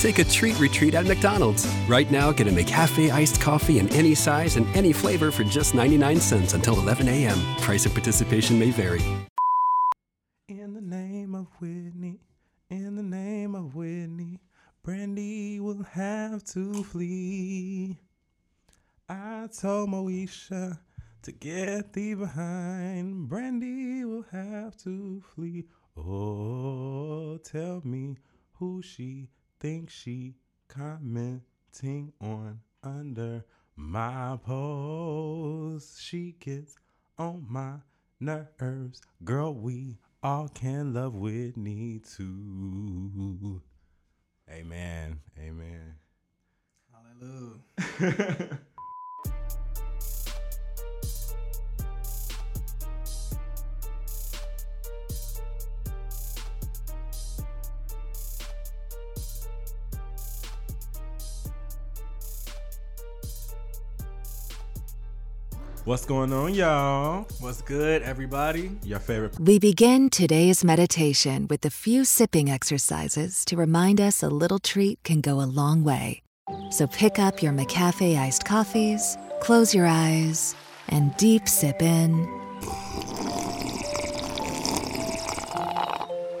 Take a treat retreat at McDonald's. Right now, get a McCafé iced coffee in any size and any flavor for just 99 cents until 11 a.m. Price of participation may vary. In the name of Whitney, in the name of Whitney, Brandy will have to flee. I told Moesha to get thee behind. Brandy will have to flee. Oh, tell me who she think she commenting on under my post. She gets on my nerves. Girl, we all can love Whitney too. Amen. Amen. Hallelujah. What's going on, y'all? What's good, everybody? Your favorite. We begin today's meditation with a few sipping exercises to remind us a little treat can go a long way. So pick up your McCafé iced coffees, close your eyes, and deep sip in.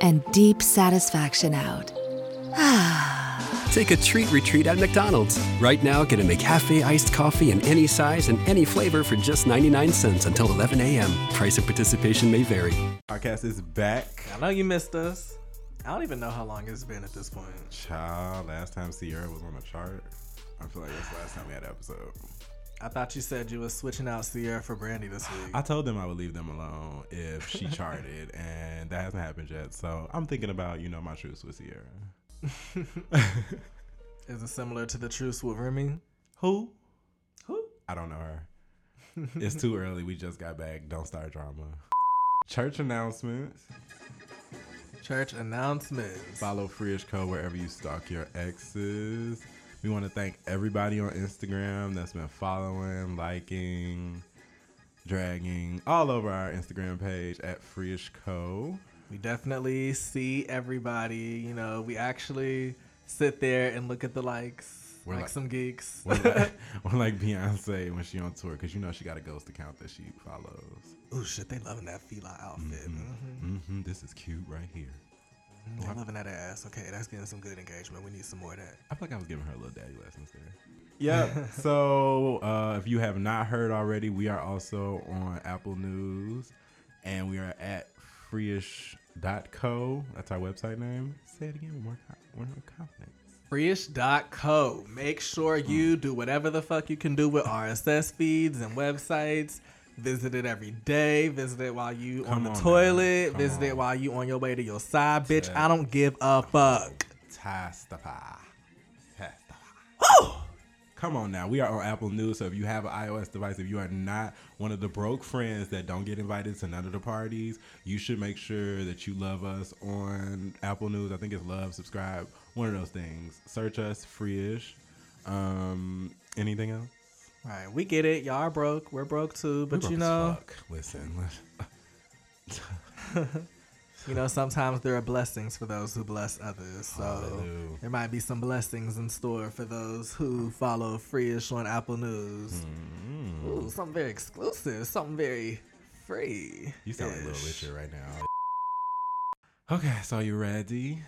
And deep satisfaction out. Take a treat retreat at McDonald's. Right now, get a McCafé iced coffee in any size and any flavor for just 99 cents until 11 a.m. Price of participation may vary. Our cast is back. I know you missed us. I don't even know how long it's been at this point. Child, last time Sierra was on the chart. I feel like that's the last time we had an episode. I thought you said you was switching out Sierra for Brandy this week. I told them I would leave them alone if she charted, and that hasn't happened yet. So I'm thinking about, my truce with Sierra. Is it similar to the truce with Remy? Who? I don't know her. It's too early. We just got back. Don't start drama. Church announcements. Follow Freeish Co wherever you stalk your exes. We want to thank everybody on Instagram that's been following, liking, dragging all over our Instagram page at Freeish Co. We definitely see everybody. We actually sit there and look at the likes. We're like some geeks. We're like Beyonce when she on tour, because she got a ghost account that she follows. Oh shit, they loving that fila outfit. Mm-hmm. Mm-hmm. This is cute right here. Mm-hmm. I'm loving that ass. Okay, that's getting some good engagement. We need some more of that. I feel like I was giving her a little daddy lessons there. Yeah. So if you have not heard already, we are also on Apple News, and we are at Freeish.co. That's our website name. Say it again with more confidence. Freeish.co. Make sure you do whatever the fuck you can do with RSS feeds and websites. Visit it every day. Visit it while you on the toilet. Visit it while you on your way to your side, bitch. Yeah. I don't give a fuck. Testify. Come on now. We are on Apple News, so if you have an iOS device, if you are not one of the broke friends that don't get invited to none of the parties, you should make sure that you love us on Apple News. I think it's love, subscribe, one of those things. Search us, Freeish. Anything else? All right, we get it. Y'all are broke. We're broke too, but broke as fuck. Listen. Sometimes there are blessings for those who bless others. So Hallelujah. There might be some blessings in store for those who follow Freeish on Apple News. Mm. Ooh, something very exclusive, something very free. You sound like Little Richard right now. Okay, so you ready?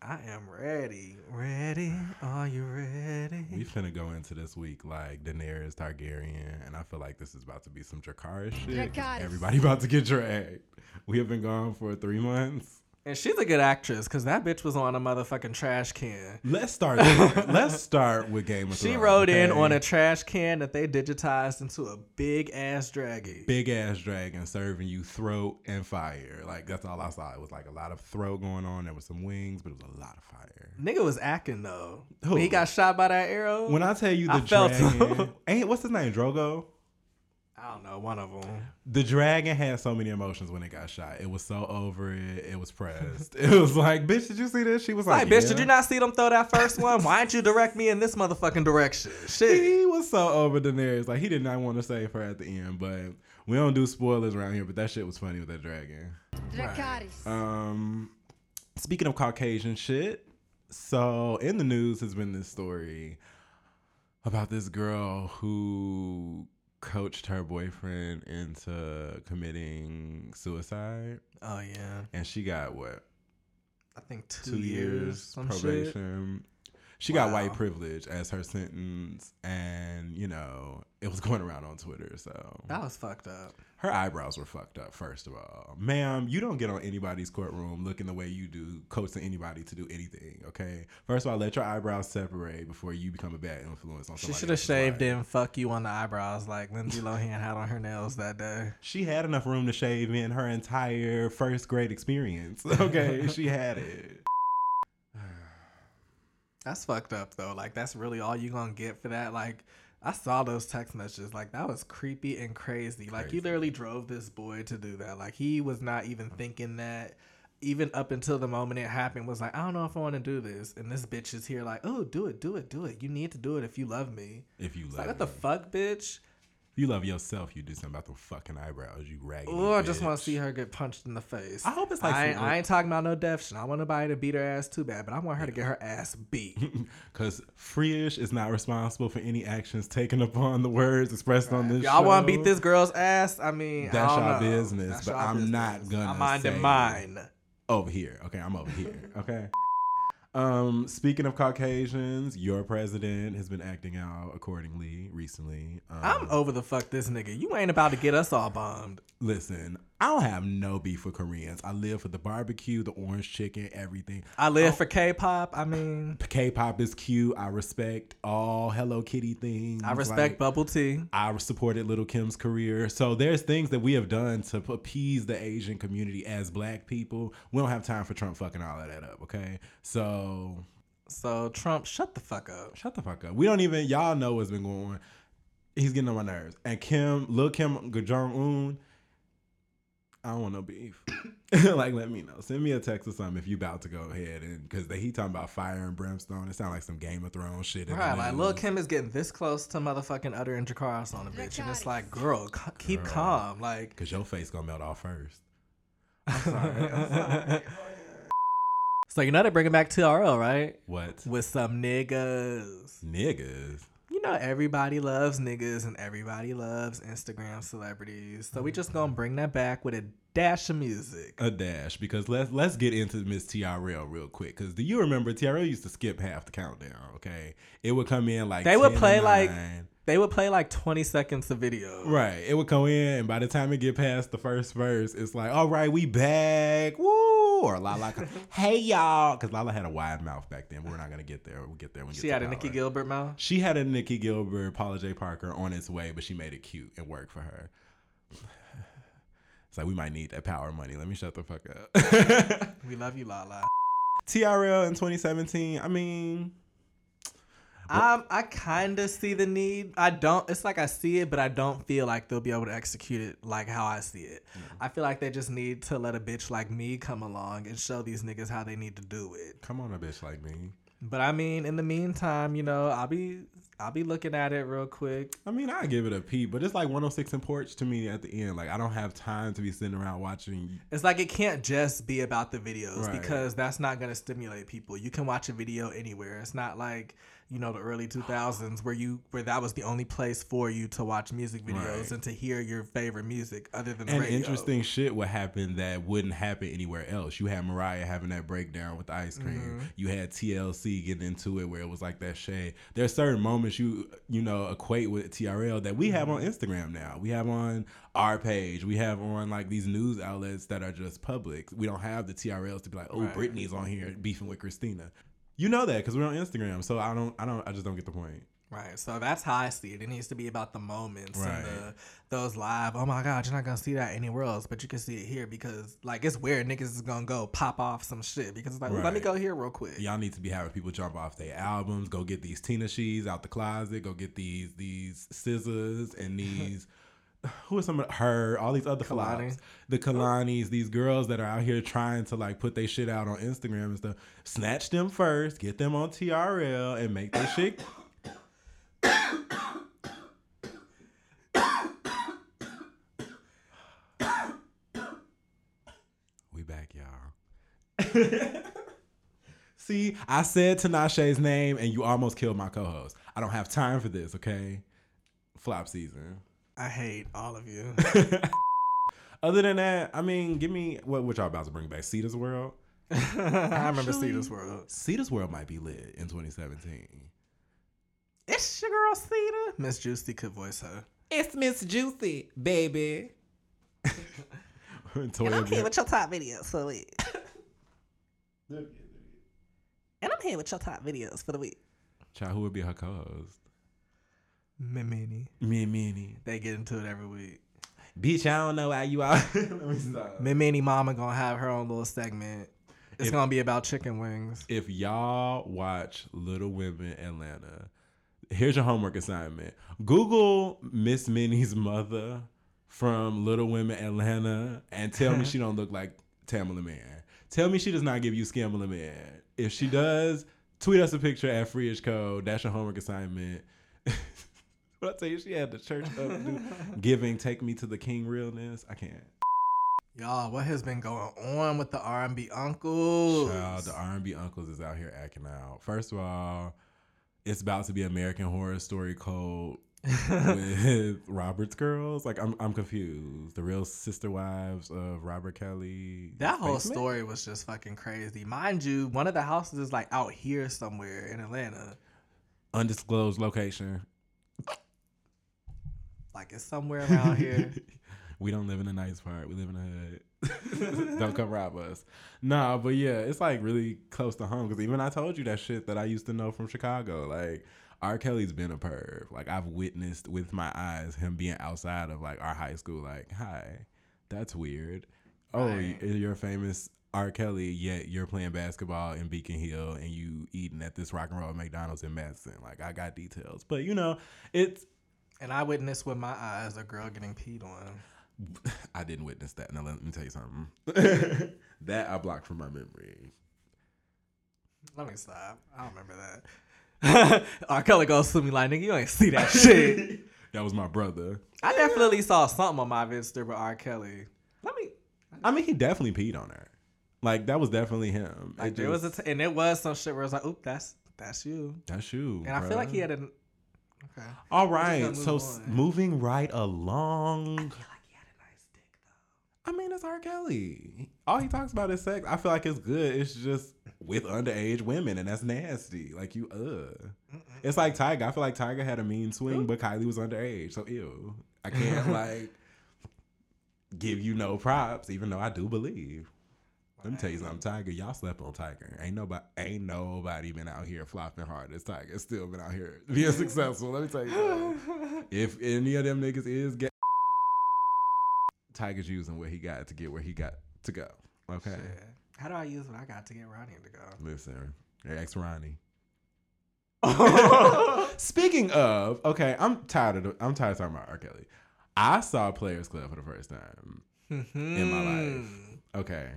I am ready. Ready? Are you ready? We finna go into this week like Daenerys Targaryen, and I feel like this is about to be some Dracarys shit. Everybody about to get dragged. We have been gone for 3 months. And she's a good actress, because that bitch was on a motherfucking trash can. Let's start with Game of Thrones. She rode in on a trash can that they digitized into a big-ass dragon. Big-ass dragon serving you throat and fire. Like, that's all I saw. It was like a lot of throat going on. There was some wings, but it was a lot of fire. Nigga was acting, though. Who? When he got shot by that arrow. When I tell you the dragon. What's his name? Drogo? I don't know, one of them. The dragon had so many emotions when it got shot. It was so over it. It was pressed. It was like, bitch, did you see this? She was like, bitch, yeah. Did you not see them throw that first one? Why didn't you direct me in this motherfucking direction? Shit. He was so over Daenerys. Like, he did not want to save her at the end, but we don't do spoilers around here, but that shit was funny with that dragon. Dracarys. Right. Speaking of Caucasian shit, so in the news has been this story about this girl who coached her boyfriend into committing suicide. Oh, yeah. And she got what? I think two years probation. Shit. She got white privilege as her sentence. And, you know, it was going around on Twitter. So that was fucked up. Her eyebrows were fucked up, first of all. Ma'am, you don't get on anybody's courtroom looking the way you do, coaching anybody to do anything, okay? First of all, let your eyebrows separate before you become a bad influence on somebody. She should have shaved in fuck you on the eyebrows like Lindsay Lohan had on her nails that day. She had enough room to shave in her entire first grade experience, okay? She had it. That's fucked up, though. Like, that's really all you gonna get for that? Like, I saw those text messages. Like, that was creepy and crazy. Like, you literally drove this boy to do that. Like, he was not even thinking that. Even up until the moment it happened, was like, I don't know if I want to do this. And this bitch is here like, oh, do it, do it, do it. You need to do it if you love me. If you love me. Like, what the fuck, bitch? You love yourself. You do something about the fucking eyebrows. You raggedy. Oh, I just want to see her get punched in the face. I hope it's like I ain't talking about no death shit. I want nobody to beat her ass too bad, but I want her to get her ass beat. Because Freeish is not responsible for any actions taken upon the words expressed on this show. Y'all want to beat this girl's ass? I mean, that's y'all business, that's but I'm business. Not gonna. I'm minding mine. Over here, okay. I'm over here, okay. Speaking of Caucasians, your president has been acting out accordingly recently. I'm over the fuck this nigga. You ain't about to get us all bombed. Listen, I don't have no beef with Koreans. I live for the barbecue, the orange chicken, everything. I live for K-pop. I mean, K-pop is cute. I respect all Hello Kitty things. I respect like, bubble tea. I supported Lil' Kim's career. So there's things that we have done to appease the Asian community as black people. We don't have time for Trump fucking all of that up, okay? So Trump, shut the fuck up. Shut the fuck up. We don't even, y'all know what's been going on. He's getting on my nerves. And Lil' Kim Jong-un, I don't want no beef. Like, let me know. Send me a text or something if you about to go ahead. And because he talking about fire and brimstone. It sound like some Game of Thrones shit. Right, like Lil' Kim is getting this close to motherfucking uttering Dracarys on a bitch. And it's like, girl, keep calm. Like, because your face going to melt off first. I'm sorry. So you know they're bringing back TRL, right? What? With some niggas. Niggas? You know everybody loves niggas and everybody loves Instagram celebrities. So we just gonna bring that back with a dash of music. A dash, because let's get into Miss TRL real quick. Because do you remember TRL used to skip half the countdown, okay? It would come in like they would play like 20 seconds of video. Right. It would come in, and by the time it get past the first verse, it's like, all right, we back. Woo! Or Lala, hey y'all, because Lala had a wide mouth back then. We're not gonna get there. We'll get there when she had a Nicci Gilbert mouth. She had a Nicci Gilbert, Paula J. Parker on its way, but she made it cute and worked for her. It's like we might need that power money. Let me shut the fuck up. We love you, Lala. TRL in 2017. I mean, I kind of see the need. I don't. It's like I see it, but I don't feel like they'll be able to execute it like how I see it. Mm-hmm. I feel like they just need to let a bitch like me come along and show these niggas how they need to do it. Come on, a bitch like me. But I mean, in the meantime, you know, I'll be looking at it real quick. I mean, I give it a peep, but it's like 106 and Porch to me at the end. Like, I don't have time to be sitting around watching. It's like it can't just be about the videos because that's not going to stimulate people. You can watch a video anywhere. It's not like, you know, the early 2000s where that was the only place for you to watch music videos and to hear your favorite music other than the radio. And interesting shit would happen that wouldn't happen anywhere else. You had Mariah having that breakdown with the ice cream. Mm-hmm. You had TLC getting into it where it was like that shade. There are certain moments you know equate with TRL that we have on Instagram now. We have on our page. We have on like these news outlets that are just public. We don't have the TRLs to be like, oh, Britney's on here beefing with Christina. You know that because we're on Instagram, so I just don't get the point. Right, so that's how I see it. It needs to be about the moments and those live. Oh my God, you're not gonna see that anywhere else, but you can see it here because like it's weird. Niggas is gonna go pop off some shit because it's like let me go here real quick. Y'all need to be having people jump off their albums. Go get these Tina Shees out the closet. Go get these scissors and these who are some of her, all these other flops, the Kalani's, these girls that are out here trying to like put their shit out on Instagram and stuff, snatch them first, get them on TRL and make their shit. We back, y'all. See, I said Tinashe's name and you almost killed my co-host. I don't have time for this, okay? Flop season. I hate all of you. Other than that, I mean, give me what y'all about to bring back? Cita's World? Actually, I remember Cita's World. Cita's World might be lit in 2017. It's your girl Cita. Miss Juicy could voice her. It's Miss Juicy, baby. And I'm here with your top videos for the week. And I'm here with your top videos for the week. Child, who would be her co-host? Minmini. They get into it every week. Bitch, I don't know how you are. Minmini Mama gonna have her own little segment. It's gonna be about chicken wings. If y'all watch Little Women Atlanta, here's your homework assignment. Google Miss Minnie's mother from Little Women Atlanta and tell me she don't look like Tamala Mann. Tell me she does not give you Scamala Mann. If she does, tweet us a picture at Freeish Co. That's your homework assignment. But I tell you, she had the church up to giving Take Me to the King realness. I can't. Y'all, what has been going on with the R&B uncles? Child, the R&B uncles is out here acting out. First of all, it's about to be American Horror Story Code with Robert's girls. Like, I'm confused. The real sister wives of Robert Kelly. That whole story was just fucking crazy. Mind you, one of the houses is like out here somewhere in Atlanta. Undisclosed location. Like, it's somewhere around here. We don't live in a nice part. We live in a hood. Don't come rob us. Nah, but yeah, it's like really close to home. Because even I told you that shit that I used to know from Chicago. Like, R. Kelly's been a perv. Like, I've witnessed with my eyes him being outside of, like, our high school. Like, hi, that's weird. Right. Oh, you're famous R. Kelly, yet you're playing basketball in Beacon Hill and you eating at this rock and roll McDonald's in Madison. Like, I got details. But, you know, it's... And I witnessed with my eyes a girl getting peed on. I didn't witness that. Now, let me tell you something. That I blocked from my memory. Let me stop. I don't remember that. R. Kelly goes to me like, nigga, you ain't see that shit. That was my brother. I definitely saw something on my Vister with R. Kelly. He definitely peed on her. Like, that was definitely him. Like, and it was some shit where I was like, oop, that's you. That's you, and bruh. I feel like he had an... Okay. All right, so moving right along. I feel like he had a nice dick, though. I mean, it's R. Kelly. All he talks about is sex. I feel like it's good. It's just with underage women, and that's nasty. Like, you, It's like Tiger. I feel like Tiger had a mean swing, but Kylie was underage, so ew. I can't, like, give you no props, even though I do believe. Wow. Let me tell you something, Tiger. Y'all slept on Tiger. Ain't nobody been out here flopping hard as Tiger. Still been out here being successful. Let me tell you something. If any of them niggas is gay, Tiger's using what he got to get where he got to go. Okay. Shit. How do I use what I got to get Ronnie to go? Listen, ex Ronnie. Speaking of, okay, I'm tired of talking about R. Kelly. I saw Players Club for the first time in my life. Okay.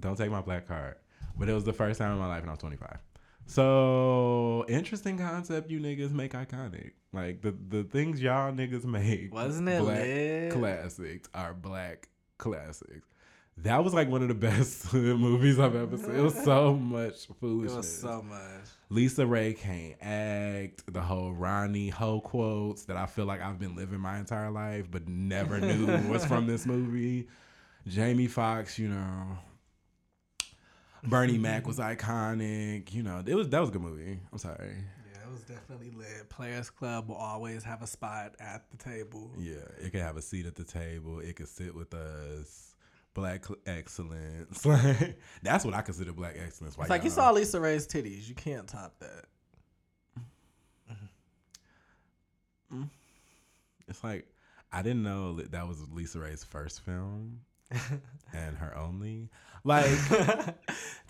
Don't take my black card. But it was the first time in my life and I was 25. So, interesting concept you niggas make iconic. Like, the things y'all niggas make. Wasn't it black lit? Classics are black classics. That was like one of the best movies I've ever seen. It was so much foolishness. It was so much. Lisa Ray can't act. The whole Ronnie hoe quotes that I feel like I've been living my entire life but never knew was from this movie. Jamie Foxx, you know... Bernie Mac was iconic. You know, that was a good movie. I'm sorry. Yeah, it was definitely lit. Players Club will always have a spot at the table. Yeah, it could have a seat at the table. It could sit with us. Black excellence. That's what I consider black excellence. It's like you saw Lisa Ray's titties. You can't top that. It's like, I didn't know that was Lisa Ray's first film. And her only, like,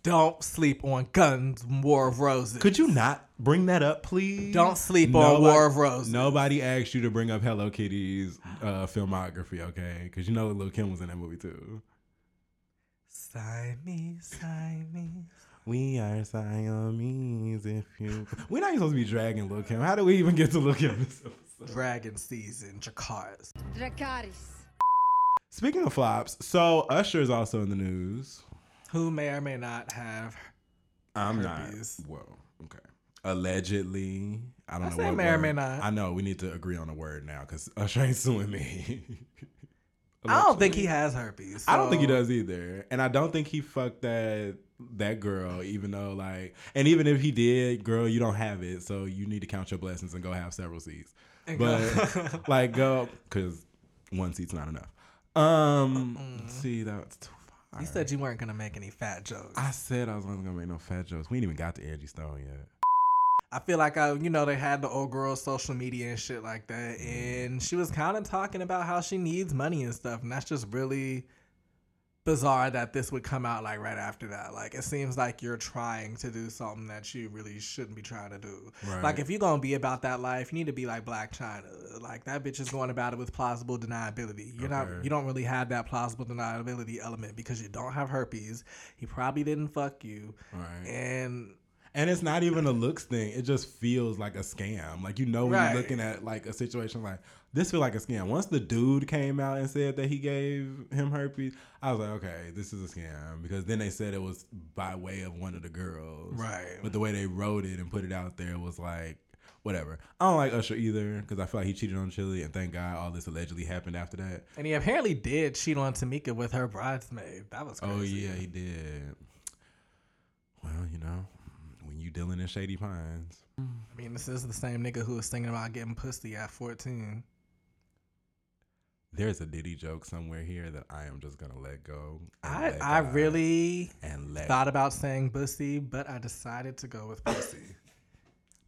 Don't sleep on Guns, War of Roses. Could you not bring that up, please? Don't sleep on War of Roses. Nobody asked you to bring up Hello Kitty's filmography, okay? Because you know Lil' Kim was in that movie, too. Siamese, Siamese. We are Siamese if you... We're not even supposed to be dragging Lil' Kim. How do we even get to Lil' Kim this episode? Dragon season, Dracarys. Dracarys. Speaking of flops, so Usher is also in the news. Who may or may not have herpes. Not. Whoa. Okay. Allegedly. I don't know. I say may word. Or may not. I know. We need to agree on a word now because Usher ain't suing me. I don't think he has herpes. So. I don't think he does either. And I don't think he fucked that girl, even though, like, and even if he did, girl, you don't have it. So you need to count your blessings and go have several seats. But, like, go, because one seat's not enough. See, that's too far. You said you weren't gonna make any fat jokes. I said I was not gonna make no fat jokes. We ain't even got to Angie Stone yet. I feel like they had the old girl social media and shit like that, and she was kind of talking about how she needs money and stuff, and that's just really bizarre that this would come out like right after that. Like, it seems like you're trying to do something that you really shouldn't be trying to do. Right. Like, if you're gonna be about that life, you need to be like Blac Chyna. Like, that bitch is going about it with plausible deniability. You don't really have that plausible deniability element because you don't have herpes. He probably didn't fuck you. Right. And it's not even a looks thing. It just feels like a scam. Like, when you're looking at, like, a situation like, this feel like a scam. Once the dude came out and said that he gave him herpes, I was like, okay, this is a scam. Because then they said it was by way of one of the girls. Right. But the way they wrote it and put it out there was like, whatever. I don't like Usher either because I feel like he cheated on Chili, and thank God all this allegedly happened after that. And he apparently did cheat on Tamika with her bridesmaid. That was crazy. Oh, yeah, he did. Well, when you dealing in Shady Pines. I mean, this is the same nigga who was thinking about getting pussy at 14. There's a Diddy joke somewhere here that I am just going to let go. I really thought about saying bussy, but I decided to go with pussy.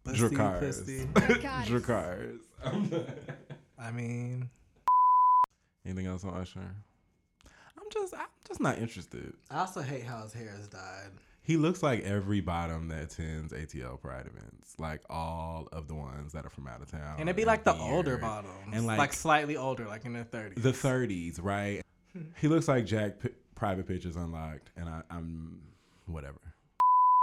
Bussy, pussy. Dracarys. I mean. Anything else on Usher? I'm just not interested. I also hate how his hair has dyed. He looks like every bottom that attends ATL Pride events, like all of the ones that are from out of town. And it'd be like the older bottoms, and like slightly older, like in their 30s. The 30s, right? He looks like Jack Private Pictures Unlocked, and I'm whatever.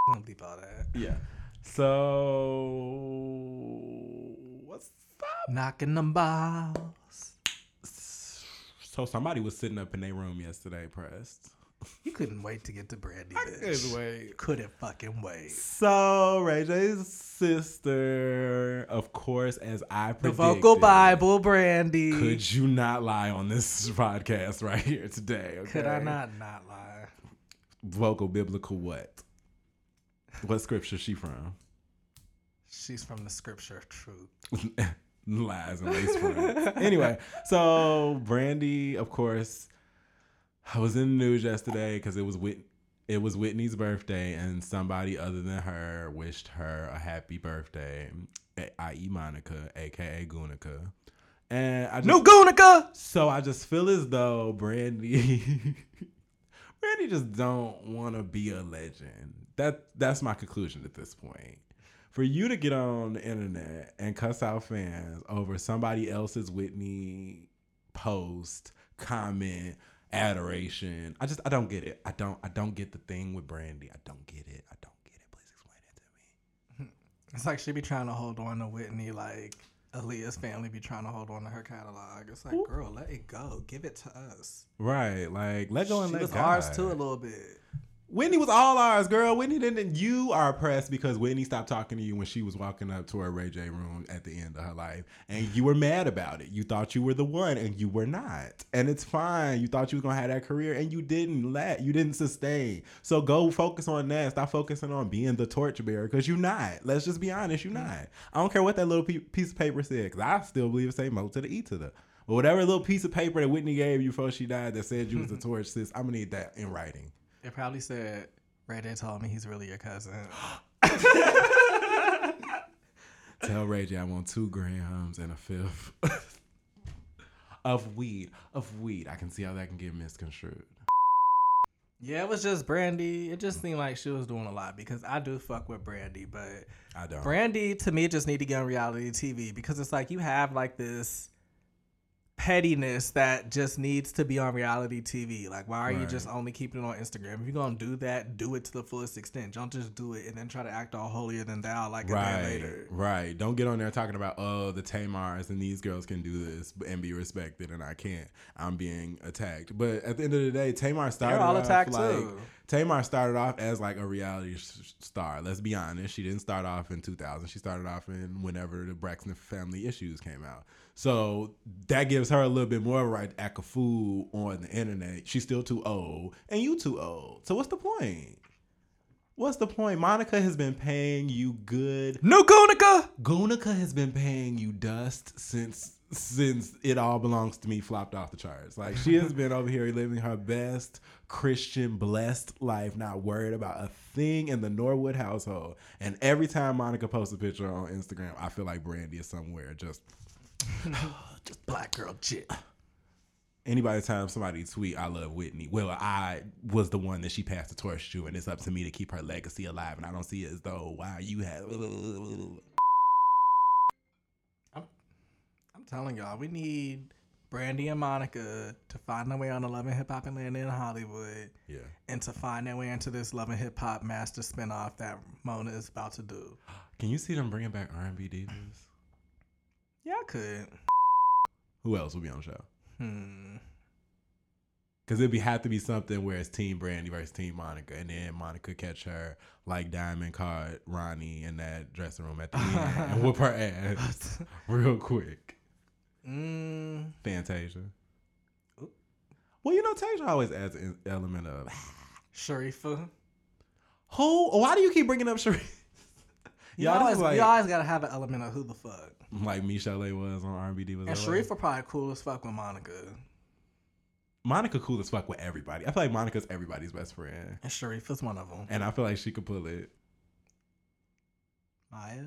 I'm gonna leave all that. Yeah. So what's up? Knocking them balls. So somebody was sitting up in their room yesterday, pressed. You couldn't wait to get to Brandy, bitch. I couldn't wait. You couldn't fucking wait. So, Ray J's sister, of course, as I predicted. The vocal Bible, Brandy. Could you not lie on this podcast right here today? Okay? Could I not lie? Vocal biblical what? What scripture is she from? She's from the scripture of truth. Lies and lace friends. Anyway, so Brandy, of course... I was in the news yesterday because it was Whitney's birthday, and somebody other than her wished her a happy birthday, i.e. Monica, a.k.a. Gunica. And no Gunica! So I just feel as though Brandy just don't want to be a legend. That's my conclusion at this point. For you to get on the internet and cuss out fans over somebody else's Whitney post, comment, adoration. I don't get it. I don't get the thing with Brandy. I don't get it. Please explain it to me. It's like she be trying to hold on to Whitney, like Aaliyah's family be trying to hold on to her catalog. It's like, ooh, girl, let it go. Give it to us. Right. Like, let go and let God. She was ours too a little bit. Whitney was all ours, girl. Whitney didn't. You are oppressed because Whitney stopped talking to you when she was walking up to her Ray J room at the end of her life. And you were mad about it. You thought you were the one, and you were not. And it's fine. You thought you was going to have that career, and you didn't you didn't sustain. So go focus on that. Stop focusing on being the torchbearer, because you're not. Let's just be honest. You're not. I don't care what that little piece of paper said, because I still believe it say mo to the e to the. But whatever little piece of paper that Whitney gave you before she died that said you was the torch, sis, I'm going to need that in writing. It probably said, Ray J told me he's really your cousin. Tell Ray J I want 2 grams and a fifth of weed. I can see how that can get misconstrued. Yeah, it was just Brandy. It just seemed like she was doing a lot because I do fuck with Brandy, but I don't. Brandy to me just need to get on reality TV because it's like you have like this pettiness that just needs to be on reality TV. Like, why are you just only keeping it on Instagram? If you're gonna do that, do it to the fullest extent. Don't just do it and then try to act all holier than thou like a day later. Right. Don't get on there talking about, oh, the Tamars and these girls can do this and be respected and I can't. I'm being attacked. But at the end of the day, Tamar started off. Tamar started off as like a reality star. Let's be honest. She didn't start off in 2000. She started off in whenever the Braxton Family Issues came out. So that gives her a little bit more of a right to act a fool on the internet. She's still too old and you too old. So what's the point? What's the point? Monica has been paying you good. No, Gunica! Gunica has been paying you dust since It All Belongs to Me flopped off the charts. Like, she has been over here living her best Christian blessed life, not worried about a thing in the Norwood household. And every time Monica posts a picture on Instagram, I feel like Brandy is somewhere just black girl shit. Anybody time somebody tweet, I love Whitney. Well, I was the one that she passed the torch to, and it's up to me to keep her legacy alive. And I don't see it as though, wow, you have... Telling y'all, we need Brandy and Monica to find their way on the Love and Hip Hop Atlanta in Hollywood, yeah, and to find their way into this Love and Hip Hop master spinoff that Mona is about to do. Can you see them bringing back R&B Divas? Yeah, I could. Who else would be on the show? Because it'd have to be something where it's Team Brandy versus Team Monica, and then Monica catch her like Diamond caught Ronnie in that dressing room at the end and whoop her ass real quick. Fantasia. Ooh. Well, you know, Tasia always adds an element of Sharifa. Who? Why do you keep bringing up Sharifa? You always gotta have an element of who the fuck. Like Michelle was on R&B Divas. And Sharifa probably cool as fuck with Monica. Monica cool as fuck with everybody. I feel like Monica's everybody's best friend. And Sharifa's one of them. And I feel like she could pull it. Maya?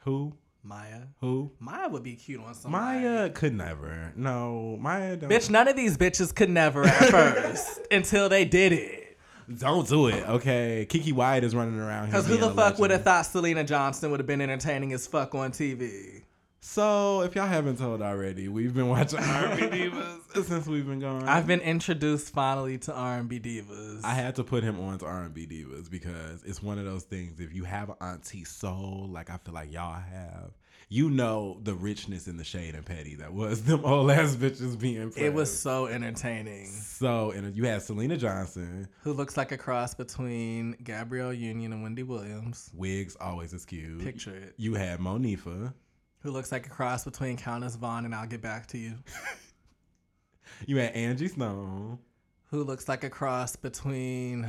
Who? Maya. Who? Maya would be cute on somebody. Maya could never. No, Maya don't. Bitch, none of these bitches could never at first until they did it. Don't do it, okay? Keke Wyatt is running around here. Because who the fuck would have thought Selena Johnson would have been entertaining as fuck on TV? So, if y'all haven't told already, we've been watching R&B Divas since we've been gone. I've been introduced finally to R&B Divas. I had to put him on to R&B Divas because it's one of those things. If you have an auntie soul, like I feel like y'all have, you know the richness in the shade and petty that was them old ass bitches being praised. It was so entertaining. So, and you had Selena Johnson, who looks like a cross between Gabrielle Union and Wendy Williams. Wigs always is cute. Picture it. You had Monifa, who looks like a cross between Countess Vaughn and I'll Get Back to You. You had Angie Stone, who looks like a cross between...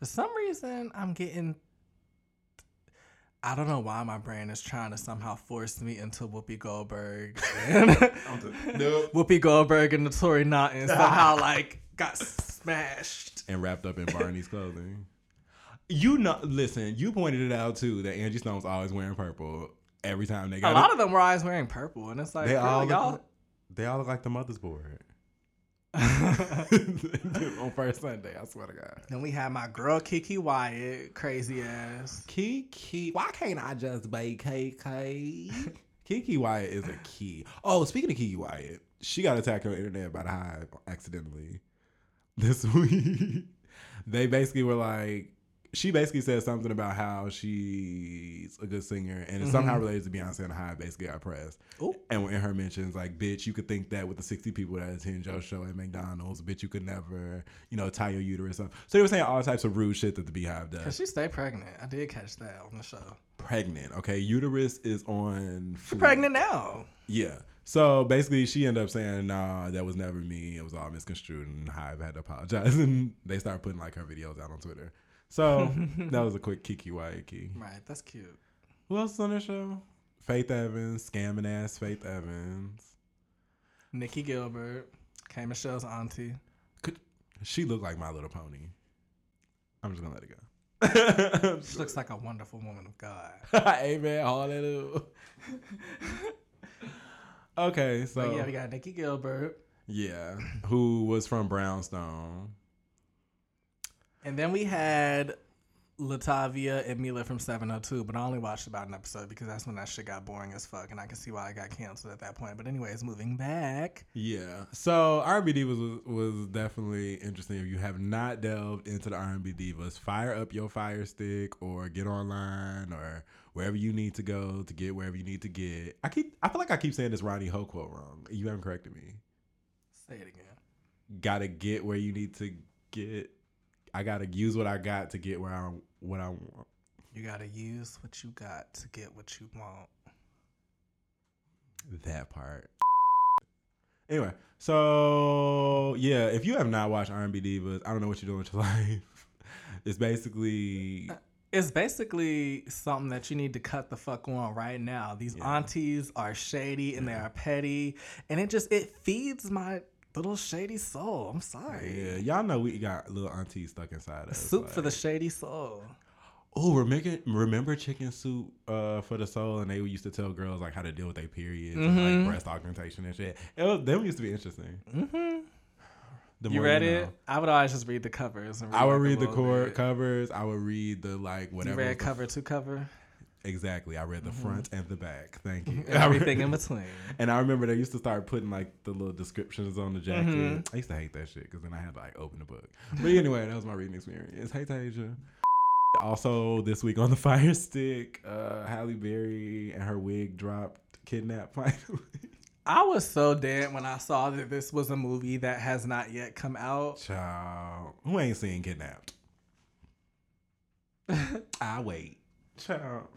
For some reason, I'm getting... I don't know why my brain is trying to somehow force me into Whoopi Goldberg. Whoopi Goldberg and the Tory Notton somehow like got smashed. And wrapped up in Barney's clothing. You know, listen, you pointed it out too that Angie Stone was always wearing purple. Every time they got a lot of them were always wearing purple, and it's like they all look like the mother's board. On first Sunday, I swear to God. Then we had my girl Keke Wyatt, crazy ass Keke. Why can't I just bake KK? Keke Wyatt is a key. Oh, speaking of Keke Wyatt, she got attacked on the internet by the Hive accidentally this week. They basically were like. She basically said something about how she's a good singer, and it's somehow related to Beyonce and Hive basically got pressed. Ooh. And in her mentions, like, bitch, you could think that with the 60 people that attend your show at McDonald's, bitch, you could never, you know, tie your uterus up. So they were saying all types of rude shit that the Beehive does. Because she stayed pregnant. I did catch that on the show. Pregnant, okay? Uterus is on... She's pregnant now. Yeah. So basically, she ended up saying, "Nah, that was never me. It was all misconstrued," and Hive had to apologize. And they started putting, like, her videos out on Twitter. So that was a quick Keke Wyatt key. Right, that's cute. Who else is on the show? Faith Evans, scamming ass Faith Evans. Nicci Gilbert, K. Michelle's auntie. She looked like My Little Pony. I'm just gonna let it go. She looks like a wonderful woman of God. Amen. Hallelujah. Okay, so but yeah, we got Nicci Gilbert. Yeah, who was from Brownstone. And then we had Latavia and Mila from 702, but I only watched about an episode because that's when that shit got boring as fuck, and I can see why it got canceled at that point. But anyways, moving back. Yeah. So R&B Divas was definitely interesting. If you have not delved into the R&B Divas, fire up your Fire Stick or get online or wherever you need to go to get wherever you need to get. I feel like I keep saying this Ronnie Ho quote wrong. You haven't corrected me. Say it again. Gotta get where you need to get. I gotta use what I got to get what I want. You gotta use what you got to get what you want. That part. Anyway, so yeah, if you have not watched R&B Divas, I don't know what you're doing with your life. It's basically something that you need to cut the fuck on right now. These aunties are shady and they are petty, and it feeds my little shady soul. I'm sorry. Yeah, y'all know we got little aunties stuck inside us. Soup for the shady soul. Oh, remember chicken soup for the soul? And they used to tell girls like how to deal with their periods and like breast augmentation and shit. Them used to be interesting. Mm-hmm. You read it? I would always just read the covers. I would read the covers. I would read the like whatever. You read cover to cover? Exactly. I read the front and the back. Thank you. Everything in between. And I remember they used to start putting like the little descriptions on the jacket. I used to hate that shit because then I had to like open the book. But anyway, that was my reading experience. Hey, Tasia. Also, this week on the Fire Stick, Halle Berry and her wig dropped Kidnapped finally. I was so dead when I saw that this was a movie that has not yet come out. Child. Who ain't seen Kidnapped? I wait. Child.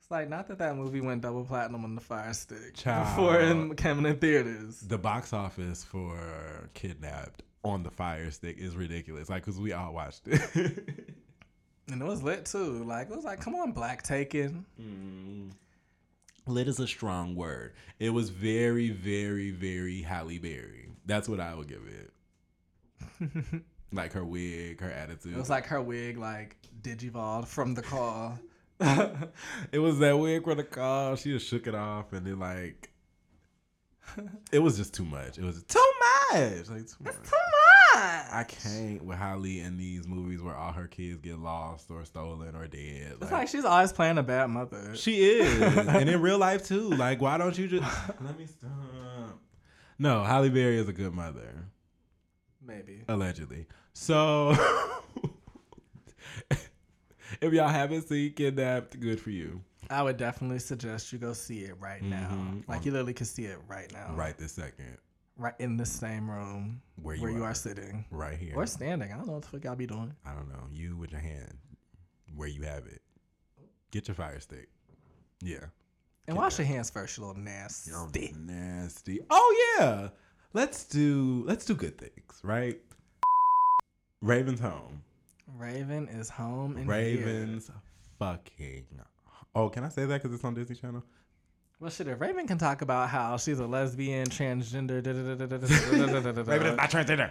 It's like, not that movie went double platinum on the Fire Stick before it came in theaters. The box office for Kidnapped on the Fire Stick is ridiculous. Like, because we all watched it. And it was lit, too. Like, it was like, come on, Black Taken. Lit is a strong word. It was very, very, very Halle Berry. That's what I would give it. Like, her wig, her attitude. It was like her wig, like, digivolved from The Call. It was that wig for The Call. She just shook it off, and then like it was just too much. It was too much. Like too much. I can't with Holly in these movies where all her kids get lost or stolen or dead. It's like she's always playing a bad mother. She is, and in real life too. Like, why don't you just let me stop? No, Halle Berry is a good mother. Maybe allegedly. So. If y'all haven't seen Kidnapped, good for you. I would definitely suggest you go see it right now. Like, you literally can see it right now. Right this second. Right in the same room where you are sitting. Right here. Or standing. I don't know what the fuck y'all be doing. I don't know. You with your hand. Where you have it. Get your Fire Stick. Yeah. And wash your hands first, you little nasty. Oh, yeah. Let's do good things, right? Raven's home. Raven is home and fucking. Oh, can I say that because it's on Disney Channel? Well, shit, if Raven can talk about how she's a lesbian, transgender, Raven is not transgender.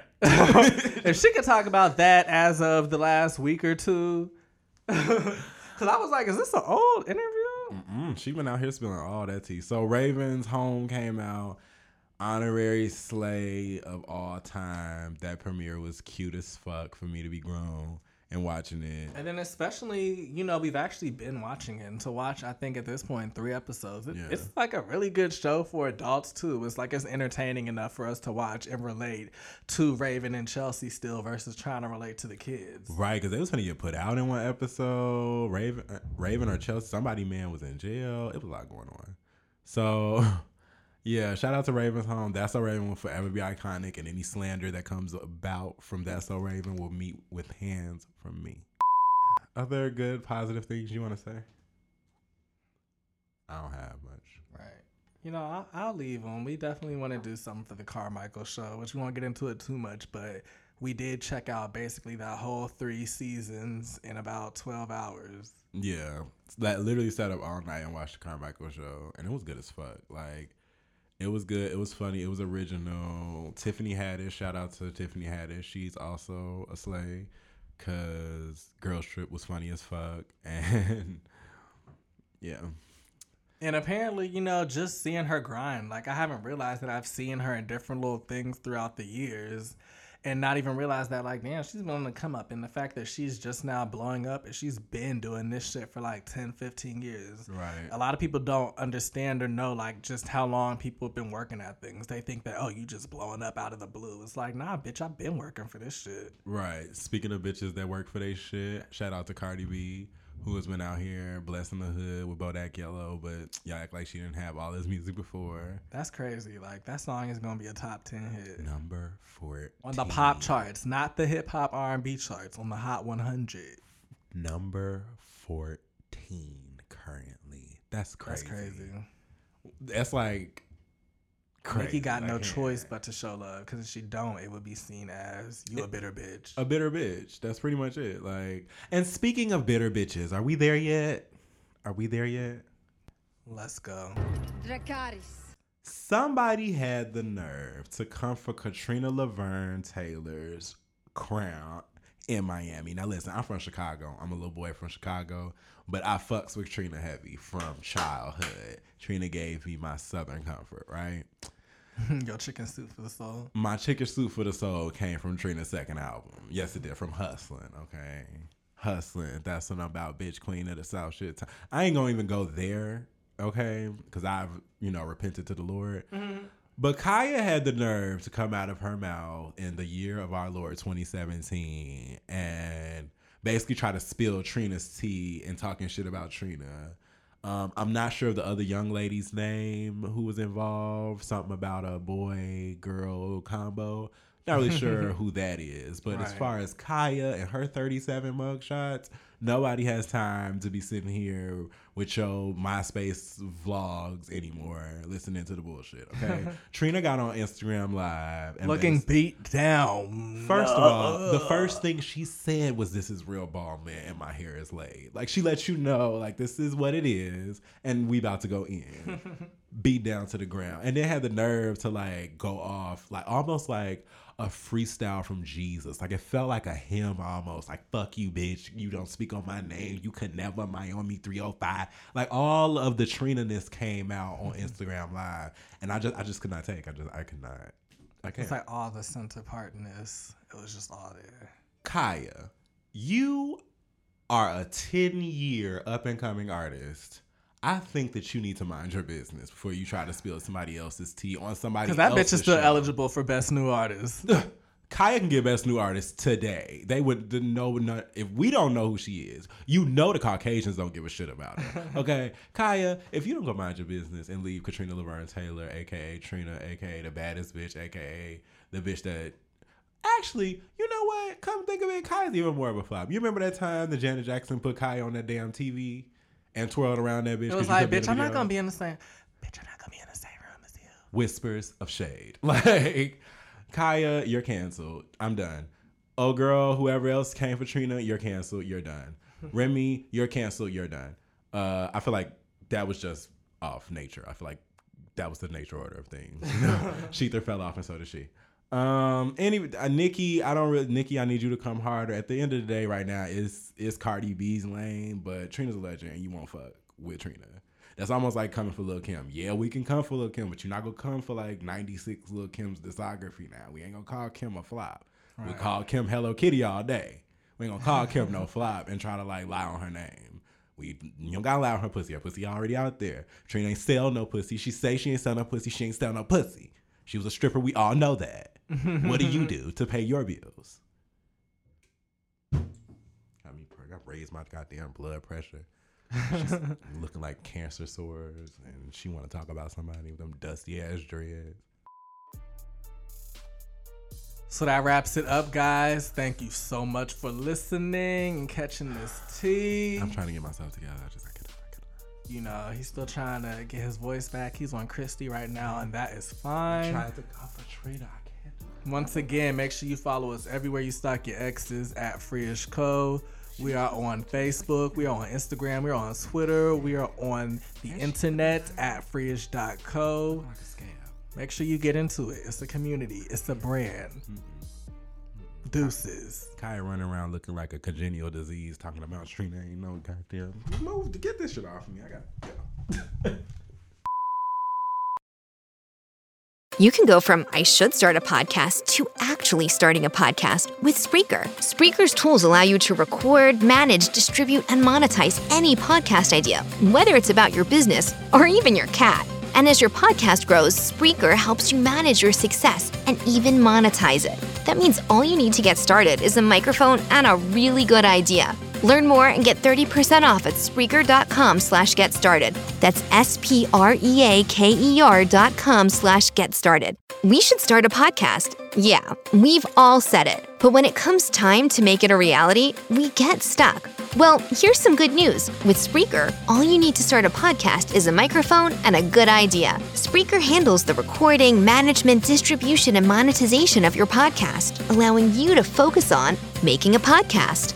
If she could talk about that as of the last week or two. Because I was like, is this an old interview? She been out here spilling all that tea. So Raven's Home came out. Honorary slay of all time. That premiere was cute as fuck for me to be grown and watching it. And then especially, you know, we've actually been watching it. And to watch, I think at this point, 3 episodes. It's like a really good show for adults, too. It's like it's entertaining enough for us to watch and relate to Raven and Chelsea still versus trying to relate to the kids. Right, because they was going to get put out in one episode. Raven or Chelsea, man was in jail. It was a lot going on. So... yeah, shout out to Raven's Home. That's So Raven will forever be iconic, and any slander that comes about from That's So Raven will meet with hands from me. Other good, positive things you want to say? I don't have much. Right. You know, I'll leave them. We definitely want to do something for the Carmichael show, which we won't get into it too much, but we did check out basically that whole 3 seasons in about 12 hours. Yeah, that literally sat up all night and watched the Carmichael show, and it was good as fuck. Like... it was good. It was funny. It was original. Tiffany Haddish. Shout out to Tiffany Haddish. She's also a slay because Girls Trip was funny as fuck. And yeah. And apparently, you know, just seeing her grind. Like, I haven't realized that I've seen her in different little things throughout the years. and not even realize that, like, damn, she's been on the come up. And the fact that she's just now blowing up, and she's been doing this shit for like 10, 15 years. Right. A lot of people don't understand or know, like, just how long people have been working at things. They think that, oh, you just blowing up out of the blue. It's like, nah, bitch, I've been working for this shit. Right. Speaking of bitches that work for their shit, shout out to Cardi B, who has been out here blessing the hood with Bodak Yellow, but y'all act like she didn't have all this music before. That's crazy. Like, that song is going to be a top 10 hit. Number 14. On the pop charts, not the hip-hop R&B charts, on the Hot 100. Number 14 currently. That's crazy. That's crazy. That's like crazy. Nicci got no choice but to show love, because if she don't, it would be seen as you a bitter bitch. A bitter bitch. That's pretty much it. Like, and speaking of bitter bitches, are we there yet? Are we there yet? Let's go. Dracarys. Somebody had the nerve to come for Katrina Laverne Taylor's crown in Miami. Now listen, I'm from Chicago. I'm a little boy from Chicago, but I fucks with Trina heavy from childhood. Trina gave me my Southern comfort, right? Your chicken soup for the soul. My chicken soup for the soul came from Trina's second album. Yes, it did. From Hustling, okay? Hustling. That's what I'm about, bitch, queen of the South shit. I ain't gonna even go there, okay? Because I've, repented to the Lord. Mm-hmm. But Kaya had the nerve to come out of her mouth in the year of our Lord 2017 and basically try to spill Trina's tea and talking shit about Trina. I'm not sure of the other young lady's name who was involved, something about a boy-girl combo. Not really sure who that is. But right. As far as Kaya and her 37 mugshots, nobody has time to be sitting here with your MySpace vlogs anymore, listening to the bullshit, okay? Trina got on Instagram Live. And looking beat down. First of all, the first thing she said was, "This is real ball, man, and my hair is laid." Like, she lets you know, like, this is what it is, and we about to go in. Beat down to the ground. And then had the nerve to, like, go off, like, almost like a freestyle from Jesus. Like, it felt like a hymn almost. Like, fuck you, bitch. You don't speak on my name. You could never Miami 305. Like, all of the Trina-ness came out on Instagram Live. And I just could not take. I can't. It's like all the center partness. It was just all there. Kaya, you are a 10-year up-and-coming artist. I think that you need to mind your business before you try to spill somebody else's tea on somebody else's show. Because that bitch is still eligible for Best New Artist. Kaya can get Best New Artist today. They would know, if we don't know who she is, the Caucasians don't give a shit about her. Okay? Kaya, if you don't go mind your business and leave Katrina Laverne Taylor, a.k.a. Trina, a.k.a. the baddest bitch, a.k.a. the bitch that... Actually, you know what? Come think of it, Kaya's even more of a flop. You remember that time that Janet Jackson put Kaya on that damn TV? And twirled around that bitch. It was like, bitch, I'm not going to be in the same. Bitch, I'm not going to be in the same room as you. Whispers of shade. Like, Kaya, you're canceled. I'm done. Oh, girl, whoever else came for Trina, you're canceled. You're done. Remy, you're canceled. You're done. I feel like that was just off nature. I feel like that was the nature order of things. Sheether fell off and so did she. Anyway, Nicci, I need you to come harder. At the end of the day, right now, it's Cardi B's lane, but Trina's a legend, and you won't fuck with Trina. That's almost like coming for Lil' Kim. Yeah, we can come for Lil' Kim, but you're not gonna come for like 96 Lil' Kim's discography now. We ain't gonna call Kim a flop. Right. We call Kim Hello Kitty all day. We ain't gonna call Kim no flop and try to like lie on her name. You don't gotta lie on her pussy. Her pussy already out there. Trina ain't sell no pussy. She say she ain't sell no pussy. She ain't sell no pussy. She was a stripper. We all know that. What do you do to pay your bills? Got me perked. I raised my goddamn blood pressure. She's looking like cancer sores, and she want to talk about somebody with them dusty ass dreads. So that wraps it up, guys. Thank you so much for listening and catching this tea. I'm trying to get myself together. He's still trying to get his voice back. He's on Christy right now, and that is fine. I'm trying to go for Trina. Once again, make sure you follow us everywhere you stalk your exes at Freeish Co. We are on Facebook. We are on Instagram. We are on Twitter. We are on the internet at freeish.co. Make sure you get into it. It's a community. It's a brand. Deuces. Kaya running around looking like a congenital disease, talking about Trina ain't no goddamn. Move to get this shit off me. I got it. You can go from I should start a podcast to actually starting a podcast with Spreaker. Spreaker's tools allow you to record, manage, distribute, and monetize any podcast idea, whether it's about your business or even your cat. And as your podcast grows, Spreaker helps you manage your success and even monetize it. That means all you need to get started is a microphone and a really good idea. Learn more and get 30% off at Spreaker.com/get started. That's Spreaker.com/get started. We should start a podcast. Yeah, we've all said it. But when it comes time to make it a reality, we get stuck. Well, here's some good news. With Spreaker, all you need to start a podcast is a microphone and a good idea. Spreaker handles the recording, management, distribution, and monetization of your podcast, allowing you to focus on making a podcast.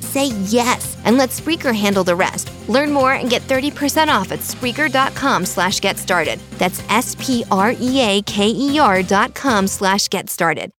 say yes, and let Spreaker handle the rest. Learn more and get 30% off at Spreaker.com/get started. That's Spreaker.com/get started.